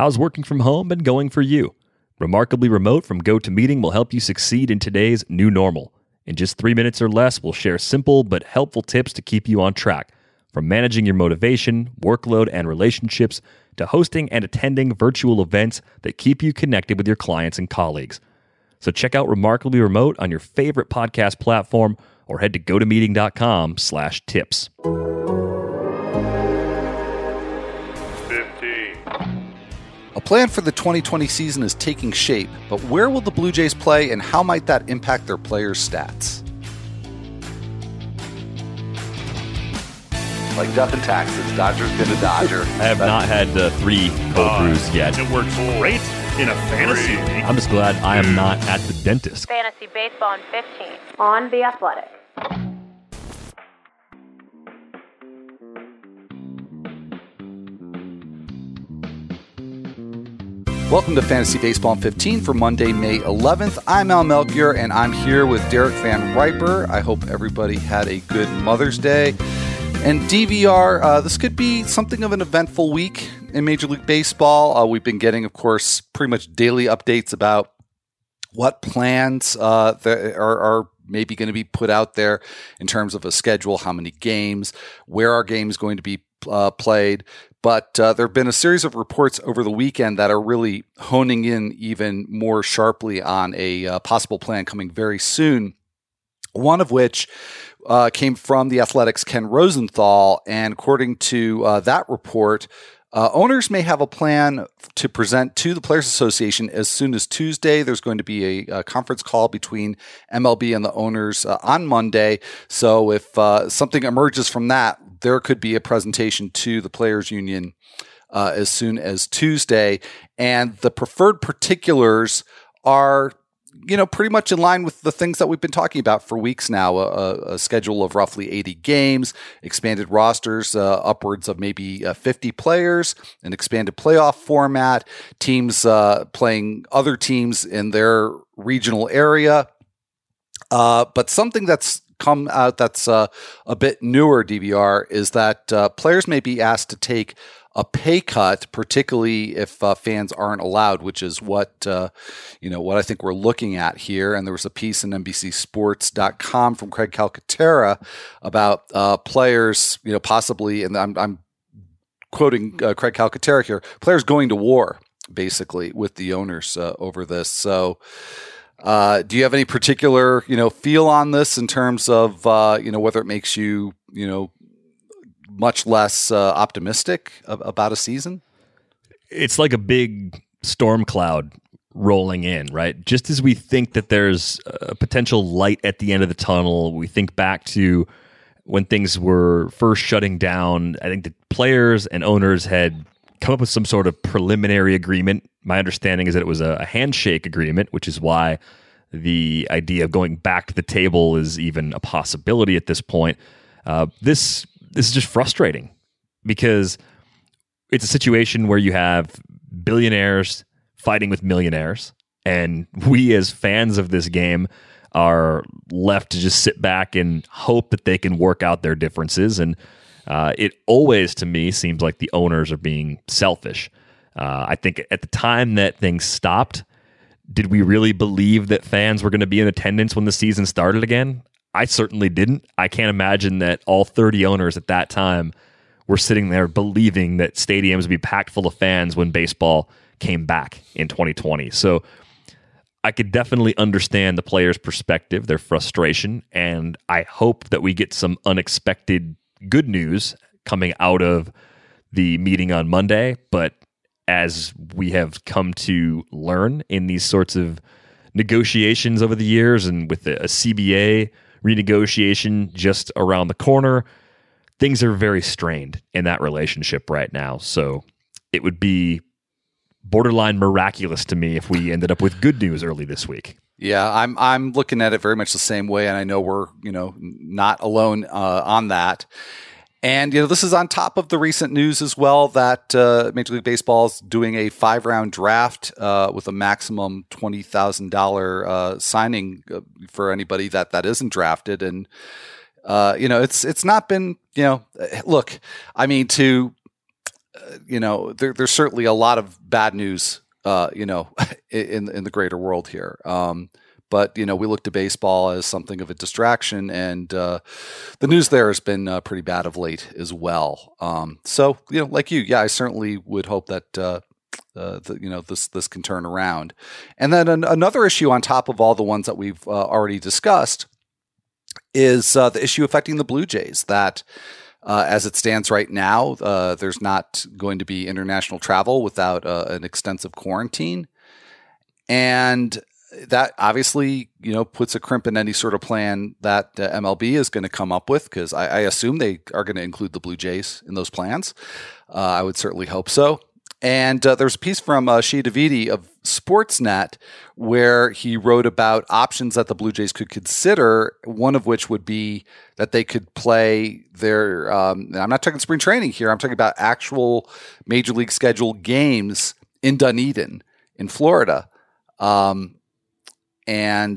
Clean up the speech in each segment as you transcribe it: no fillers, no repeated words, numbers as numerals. How's working from home been going for you? Remarkably Remote from GoToMeeting will help you succeed in today's new normal. In just 3 minutes or less, we'll share simple but helpful tips to keep you on track, from managing your motivation, workload, and relationships to hosting and attending virtual events that keep you connected with your clients and colleagues. So check out Remarkably Remote on your favorite podcast platform or head to gotomeeting.com/tips. 15. A plan for the 2020 season is taking shape, but where will the Blue Jays play and how might that impact their players' stats? Like death and taxes, Dodger's been a Dodger. I have not had the three cold brews yet. It worked great in a fantasy league. I'm just glad I am not at the dentist. Fantasy baseball in 15 on The Athletic. Welcome to Fantasy Baseball in 15 for Monday, May 11th. I'm Al Melchior, and I'm here with Derek Van Riper. I hope everybody had a good Mother's Day. And DVR, this could be something of an eventful week in Major League Baseball. We've been getting, of course, pretty much daily updates about what plans are maybe going to be put out there in terms of a schedule, how many games, where are games going to be played. But there have been a series of reports over the weekend that are really honing in even more sharply on a possible plan coming very soon, one of which came from The Athletic's Ken Rosenthal, and according to that report, owners may have a plan to present to the Players Association as soon as Tuesday. There's going to be a conference call between MLB and the owners on Monday, so if something emerges from that, there could be a presentation to the Players Union as soon as Tuesday, and the preferred particulars are, you know, pretty much in line with the things that we've been talking about for weeks now, a schedule of roughly 80 games, expanded rosters upwards of maybe 50 players, an expanded playoff format, teams playing other teams in their regional area. But something that's come out that's a bit newer, DVR, is that players may be asked to take a pay cut, particularly if fans aren't allowed, which is what what I think we're looking at here. And there was a piece in NBCSports.com from Craig Calcaterra about players, possibly, and I'm quoting Craig Calcaterra here, players going to war basically with the owners over this. So, do you have any particular feel on this in terms of whether it makes you much less optimistic about a season? It's like a big storm cloud rolling in, right? Just as we think that there's a potential light at the end of the tunnel, we think back to when things were first shutting down. I think the players and owners had come up with some sort of preliminary agreement. My understanding is that it was a handshake agreement, which is why the idea of going back to the table is even a possibility at this point. This is just frustrating because it's a situation where you have billionaires fighting with millionaires, and we as fans of this game are left to just sit back and hope that they can work out their differences. And it always, to me, seems like the owners are being selfish. I think at the time that things stopped, did we really believe that fans were going to be in attendance when the season started again? I certainly didn't. I can't imagine that all 30 owners at that time were sitting there believing that stadiums would be packed full of fans when baseball came back in 2020. So I could definitely understand the players' perspective, their frustration, and I hope that we get some unexpected good news coming out of the meeting on Monday. But as we have come to learn in these sorts of negotiations over the years, and with a CBA renegotiation just around the corner, things are very strained in that relationship right now. So it would be borderline miraculous to me if we ended up with good news early this week. Yeah, I'm looking at it very much the same way, and I know we're not alone on that. And this is on top of the recent news as well that Major League Baseball is doing a 5-round draft with a maximum $20,000 signing for anybody that isn't drafted. And it's not been look, I mean, to there's certainly a lot of bad news, in the greater world here. But, we look to baseball as something of a distraction, and the news there has been pretty bad of late as well. So, like you, yeah, I certainly would hope that, this can turn around. And then another issue on top of all the ones that we've already discussed is the issue affecting the Blue Jays that, as it stands right now, there's not going to be international travel without an extensive quarantine. And that obviously, puts a crimp in any sort of plan that MLB is going to come up with, because I assume they are going to include the Blue Jays in those plans. I would certainly hope so. And there's a piece from Shea Davidi of Sportsnet where he wrote about options that the Blue Jays could consider, one of which would be that they could play their I'm not talking spring training here. I'm talking about actual major league scheduled games in Dunedin in Florida. And,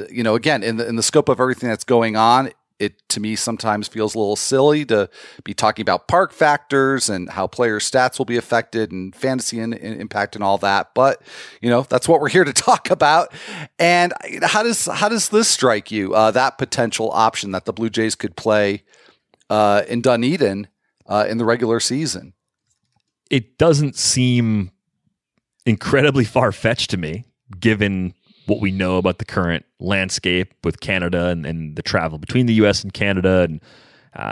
again, in the scope of everything that's going on, it to me sometimes feels a little silly to be talking about park factors and how player stats will be affected and fantasy and impact and all that. But, that's what we're here to talk about. And how does this strike you, that potential option that the Blue Jays could play in Dunedin in the regular season? It doesn't seem incredibly far-fetched to me, given what we know about the current landscape with Canada and the travel between the U.S. and Canada, and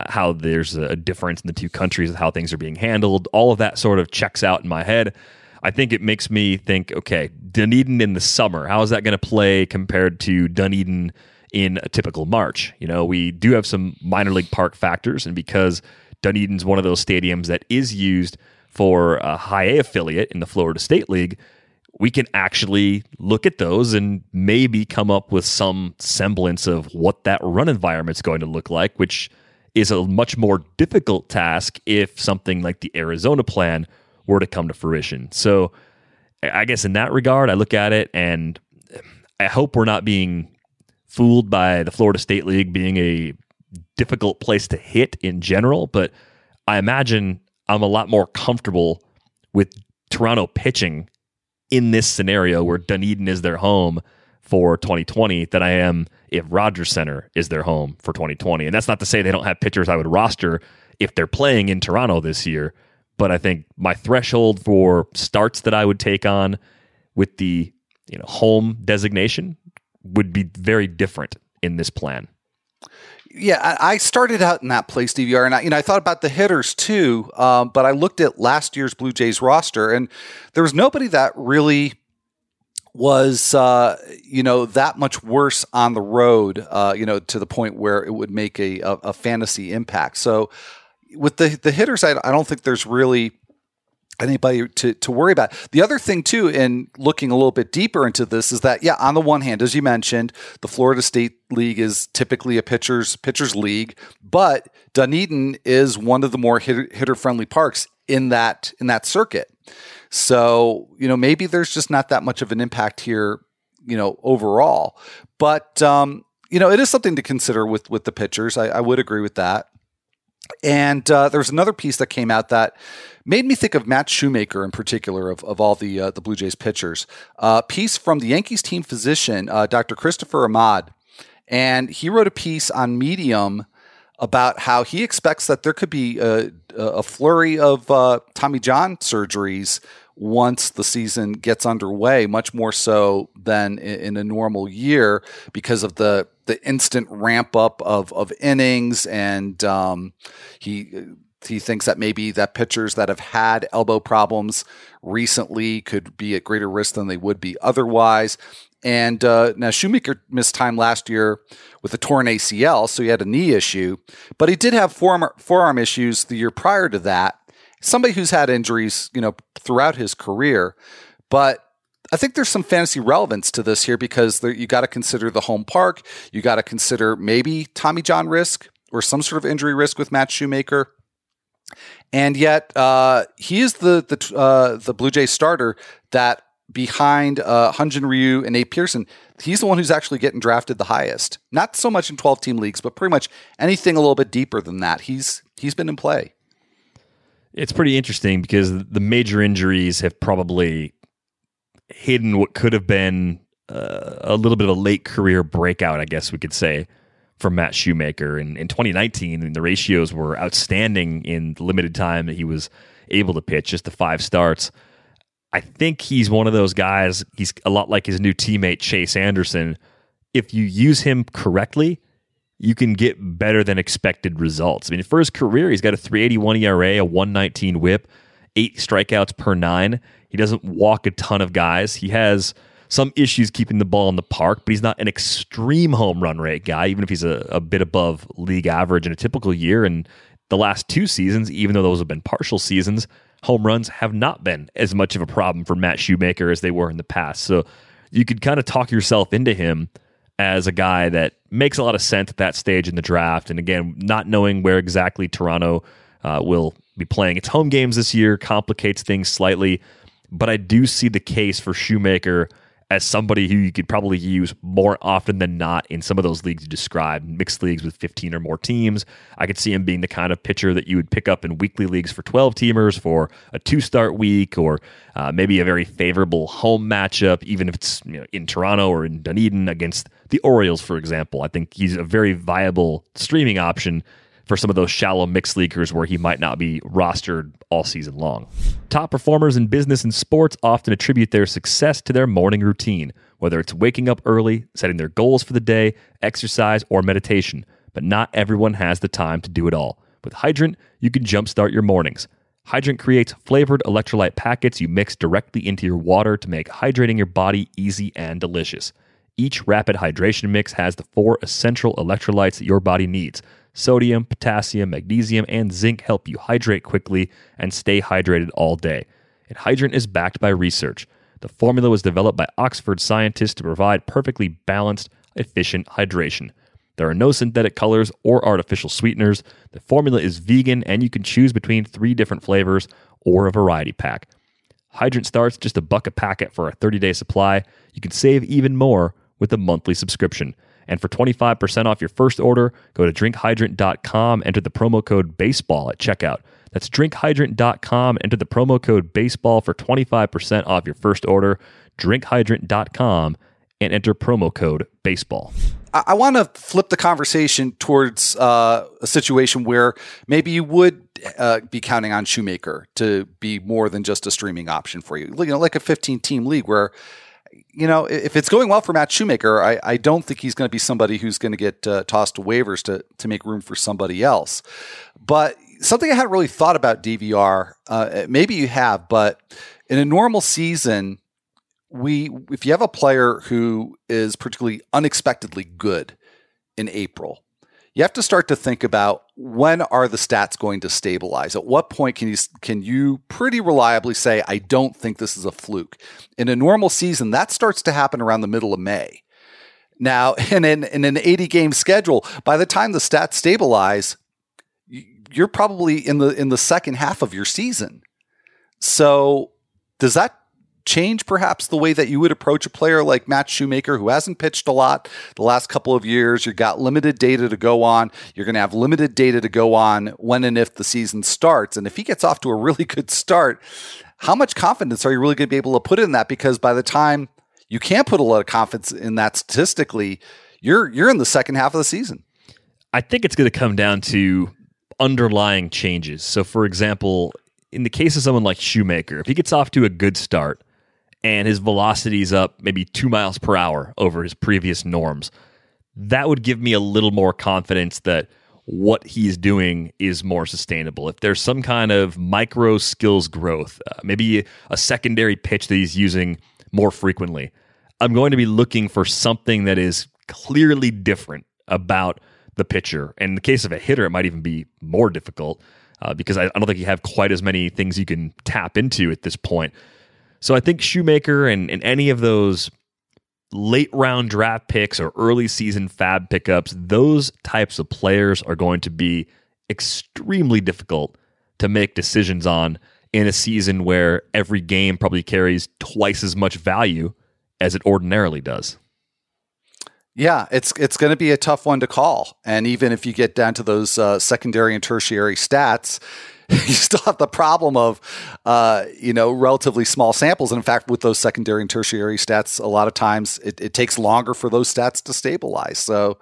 how there's a difference in the two countries and how things are being handled. All of that sort of checks out in my head. I think it makes me think, okay, Dunedin in the summer, how is that going to play compared to Dunedin in a typical March? We do have some minor league park factors, and because Dunedin's one of those stadiums that is used for a high A affiliate in the Florida State League, we can actually look at those and maybe come up with some semblance of what that run environment's going to look like, which is a much more difficult task if something like the Arizona plan were to come to fruition. So I guess in that regard, I look at it and I hope we're not being fooled by the Florida State League being a difficult place to hit in general, but I imagine I'm a lot more comfortable with Toronto pitching in this scenario where Dunedin is their home for 2020 than I am if Rogers Center is their home for 2020. And that's not to say they don't have pitchers I would roster if they're playing in Toronto this year, but I think my threshold for starts that I would take on with the home designation would be very different in this plan. Yeah, I started out in that place, DVR, and I thought about the hitters too, but I looked at last year's Blue Jays roster, and there was nobody that really was, that much worse on the road, to the point where it would make a fantasy impact. So with the hitters, I don't think there's really anybody to worry about. The other thing too, in looking a little bit deeper into this, is that, yeah, on the one hand, as you mentioned, the Florida State League is typically a pitcher's league, but Dunedin is one of the more hitter friendly parks in that circuit. So, maybe there's just not that much of an impact here, overall, but, it is something to consider with the pitchers. I would agree with that. And there's another piece that came out that made me think of Matt Shoemaker in particular of all the Blue Jays pitchers. Piece from the Yankees team physician, Dr. Christopher Ahmad. And he wrote a piece on Medium about how he expects that there could be a flurry of Tommy John surgeries once the season gets underway, much more so than in a normal year because of the instant ramp up of innings. And he thinks that maybe that pitchers that have had elbow problems recently could be at greater risk than they would be otherwise. And now Shoemaker missed time last year with a torn ACL, so he had a knee issue, but he did have forearm issues the year prior to that. Somebody who's had injuries, throughout his career. But I think there's some fantasy relevance to this here because you got to consider the home park. You got to consider maybe Tommy John risk or some sort of injury risk with Matt Shoemaker. And yet he is the Blue Jays starter that behind Hyun-Jin Ryu and Nate Pearson, he's the one who's actually getting drafted the highest. Not so much in 12-team leagues, but pretty much anything a little bit deeper than that. He's been in play. It's pretty interesting because the major injuries have probably hidden what could have been a little bit of a late career breakout, I guess we could say, from Matt Shoemaker. And in 2019, the ratios were outstanding in the limited time that he was able to pitch, just the 5 starts. I think he's one of those guys, he's a lot like his new teammate, Chase Anderson. If you use him correctly, you can get better than expected results. I mean, for his career, he's got a 3.81 ERA, a 1.19 whip, 8 strikeouts per 9. He doesn't walk a ton of guys. He has some issues keeping the ball in the park, but he's not an extreme home run rate guy, even if he's a bit above league average in a typical year. And the last 2 seasons, even though those have been partial seasons, home runs have not been as much of a problem for Matt Shoemaker as they were in the past. So you could kind of talk yourself into him as a guy that makes a lot of sense at that stage in the draft. And again, not knowing where exactly Toronto will be playing its home games this year complicates things slightly, but I do see the case for Shoemaker as somebody who you could probably use more often than not in some of those leagues you described, mixed leagues with 15 or more teams. I could see him being the kind of pitcher that you would pick up in weekly leagues for 12-teamers for a 2-start week, or maybe a very favorable home matchup, even if it's, you know, in Toronto or in Dunedin against the Orioles, for example. I think he's a very viable streaming option for some of those shallow mixed leaguers where he might not be rostered all season long. Top performers in business and sports often attribute their success to their morning routine, whether it's waking up early, setting their goals for the day, exercise, or meditation. But not everyone has the time to do it all. With Hydrant, you can jumpstart your mornings. Hydrant creates flavored electrolyte packets you mix directly into your water to make hydrating your body easy and delicious. Each rapid hydration mix has the 4 essential electrolytes that your body needs. Sodium, potassium, magnesium, and zinc help you hydrate quickly and stay hydrated all day. And Hydrant is backed by research. The formula was developed by Oxford scientists to provide perfectly balanced, efficient hydration. There are no synthetic colors or artificial sweeteners. The formula is vegan, and you can choose between 3 different flavors or a variety pack. Hydrant starts just $1 a packet for a 30-day supply. You can save even more with a monthly subscription. And for 25% off your first order, go to drinkhydrant.com, enter the promo code BASEBALL at checkout. That's drinkhydrant.com, enter the promo code BASEBALL for 25% off your first order, drinkhydrant.com, and enter promo code BASEBALL. I want to flip the conversation towards a situation where maybe you would be counting on Shoemaker to be more than just a streaming option for you. You know, like a 15-team league where, you know, if it's going well for Matt Shoemaker, I don't think he's going to be somebody who's going to get tossed to waivers to make room for somebody else. But something I hadn't really thought about DVR, maybe you have, but in a normal season, if you have a player who is particularly unexpectedly good in April, you have to start to think about, when are the stats going to stabilize? At what point can you pretty reliably say, I don't think this is a fluke? In a normal season, that starts to happen around the middle of May. Now, in an 80-game schedule, by the time the stats stabilize, you're probably in the second half of your season. So does that change perhaps the way that you would approach a player like Matt Shoemaker, who hasn't pitched a lot the last couple of years? You've got limited data to go on. You're going to have limited data to go on when and if the season starts. And if he gets off to a really good start, how much confidence are you really going to be able to put in that? Because by the time you can put a lot of confidence in that statistically, you're in the second half of the season. I think it's going to come down to underlying changes. So, for example, in the case of someone like Shoemaker, if he gets off to a good start and his velocity's up maybe 2 miles per hour over his previous norms, that would give me a little more confidence that what he's doing is more sustainable. If there's some kind of micro skills growth, maybe a secondary pitch that he's using more frequently, I'm going to be looking for something that is clearly different about the pitcher. And in the case of a hitter, it might even be more difficult because I don't think you have quite as many things you can tap into at this point. So I think Shoemaker and any of those late round draft picks or early season fab pickups, those types of players are going to be extremely difficult to make decisions on in a season where every game probably carries twice as much value as it ordinarily does. Yeah, it's going to be a tough one to call. And even if you get down to those secondary and tertiary stats, you still have the problem of, relatively small samples. And in fact, with those secondary and tertiary stats, a lot of times it takes longer for those stats to stabilize. So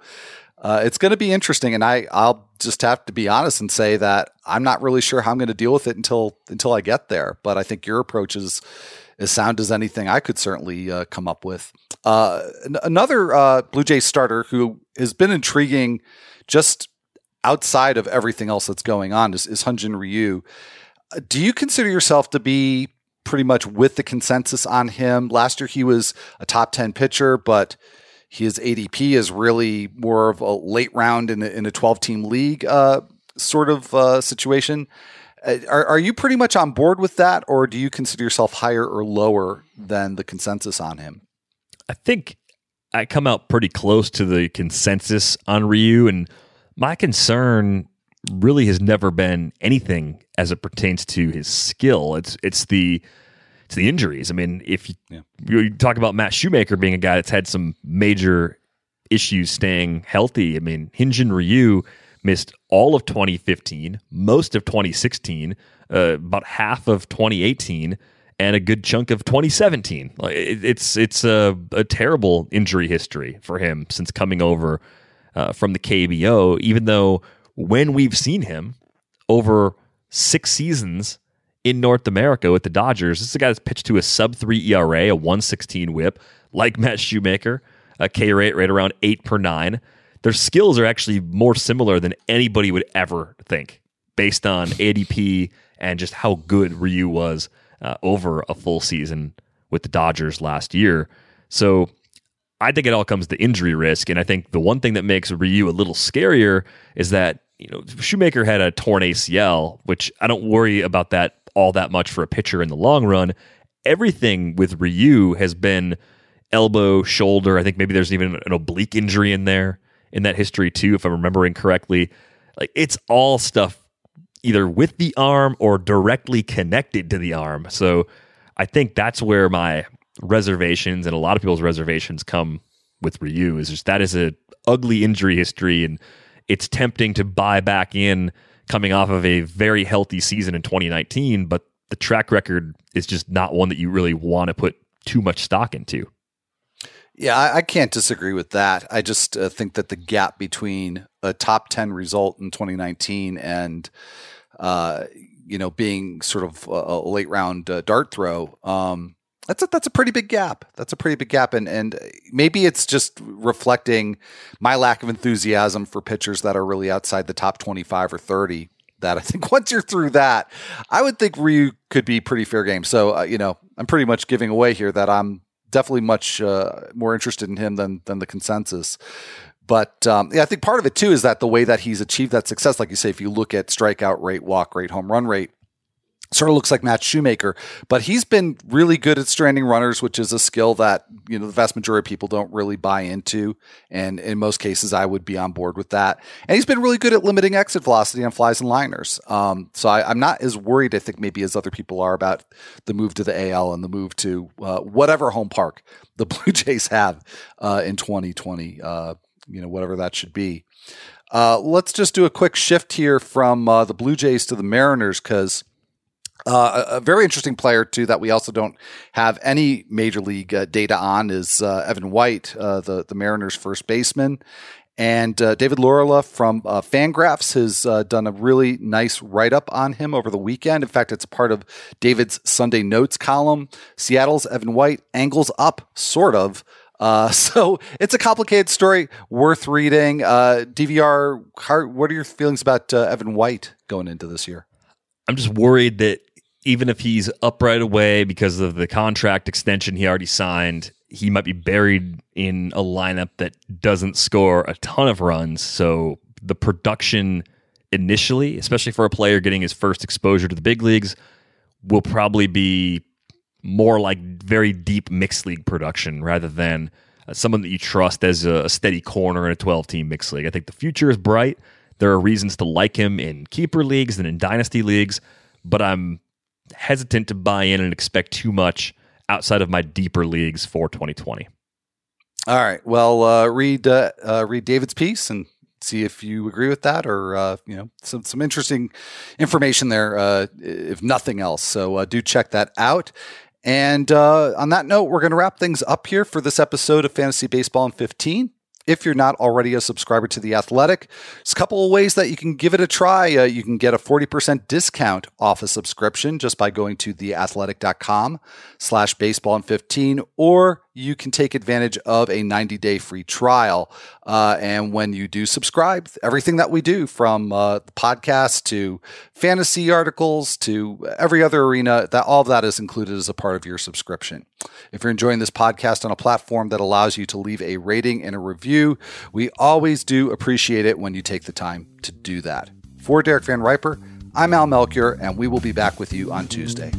it's going to be interesting. And I'll just have to be honest and say that I'm not really sure how I'm going to deal with it until I get there. But I think your approach is as sound as anything I could certainly come up with. Another Blue Jays starter who has been intriguing just outside of everything else that's going on is Hyun-Jin Ryu. Do you consider yourself to be pretty much with the consensus on him? Last year he was a top 10 pitcher, but his ADP is really more of a late round in a 12-team league situation. Are you pretty much on board with that, or do you consider yourself higher or lower than the consensus on him? I think I come out pretty close to the consensus on Ryu, and my concern really has never been anything as it pertains to his skill. It's the injuries. I mean, if you talk about Matt Shoemaker being a guy that's had some major issues staying healthy, I mean, Hyun-Jin Ryu missed all of 2015, most of 2016, about half of 2018, and a good chunk of 2017. Like it's a terrible injury history for him since coming over from the KBO, even though when we've seen him over 6 seasons in North America with the Dodgers, this is a guy that's pitched to a sub-3 ERA, a 1.16 whip, like Matt Shoemaker, a K rate right around 8/9. Their skills are actually more similar than anybody would ever think based on ADP and just how good Ryu was over a full season with the Dodgers last year. So I think it all comes to injury risk. And I think the one thing that makes Ryu a little scarier is that, Shoemaker had a torn ACL, which I don't worry about that all that much for a pitcher in the long run. Everything with Ryu has been elbow, shoulder. I think maybe there's even an oblique injury in there. In that history too, if I'm remembering correctly, like it's all stuff either with the arm or directly connected to the arm. So I think that's where my reservations and a lot of people's reservations come with Ryu is just that is a ugly injury history, and it's tempting to buy back in coming off of a very healthy season in 2019, but the track record is just not one that you really want to put too much stock into. Yeah, I can't disagree with that. I just think that the gap between a top 10 result in 2019 and, being sort of a late round dart throw, that's a pretty big gap. That's a pretty big gap. And maybe it's just reflecting my lack of enthusiasm for pitchers that are really outside the top 25 or 30 that I think once you're through that, I would think Ryu could be pretty fair game. So, I'm pretty much giving away here that I'm definitely much more interested in him than the consensus. But I think part of it too is that the way that he's achieved that success, like you say, if you look at strikeout rate, walk rate, home run rate, sort of looks like Matt Shoemaker, but he's been really good at stranding runners, which is a skill that the vast majority of people don't really buy into. And in most cases, I would be on board with that. And he's been really good at limiting exit velocity on flies and liners. So I'm not as worried, I think, maybe as other people are about the move to the AL and the move to whatever home park the Blue Jays have in 2020, whatever that should be. Let's just do a quick shift here from the Blue Jays to the Mariners, because a very interesting player, too, that we also don't have any major league data on is Evan White, the Mariners' first baseman. And David Lorilla from Fangraphs has done a really nice write-up on him over the weekend. In fact, it's part of David's Sunday Notes column. Seattle's Evan White angles up, sort of. So it's a complicated story, worth reading. DVR, what are your feelings about Evan White going into this year? I'm just worried that even if he's up right away because of the contract extension he already signed, he might be buried in a lineup that doesn't score a ton of runs. So the production initially, especially for a player getting his first exposure to the big leagues, will probably be more like very deep mixed league production rather than someone that you trust as a steady corner in a 12-team mixed league. I think the future is bright. There are reasons to like him in keeper leagues and in dynasty leagues, but I'm hesitant to buy in and expect too much outside of my deeper leagues for 2020. All right. Well, read David's piece and see if you agree with that, or some interesting information there, if nothing else. So do check that out. And on that note, we're going to wrap things up here for this episode of Fantasy Baseball in 15. If you're not already a subscriber to The Athletic, there's a couple of ways that you can give it a try. You can get a 40% discount off a subscription just by going to theathletic.com/baseball15, or you can take advantage of a 90-day free trial. And when you do subscribe, everything that we do, from the podcast to fantasy articles to every other arena, all of that is included as a part of your subscription. If you're enjoying this podcast on a platform that allows you to leave a rating and a review, we always do appreciate it when you take the time to do that. For Derek Van Riper, I'm Al Melchior, and we will be back with you on Tuesday.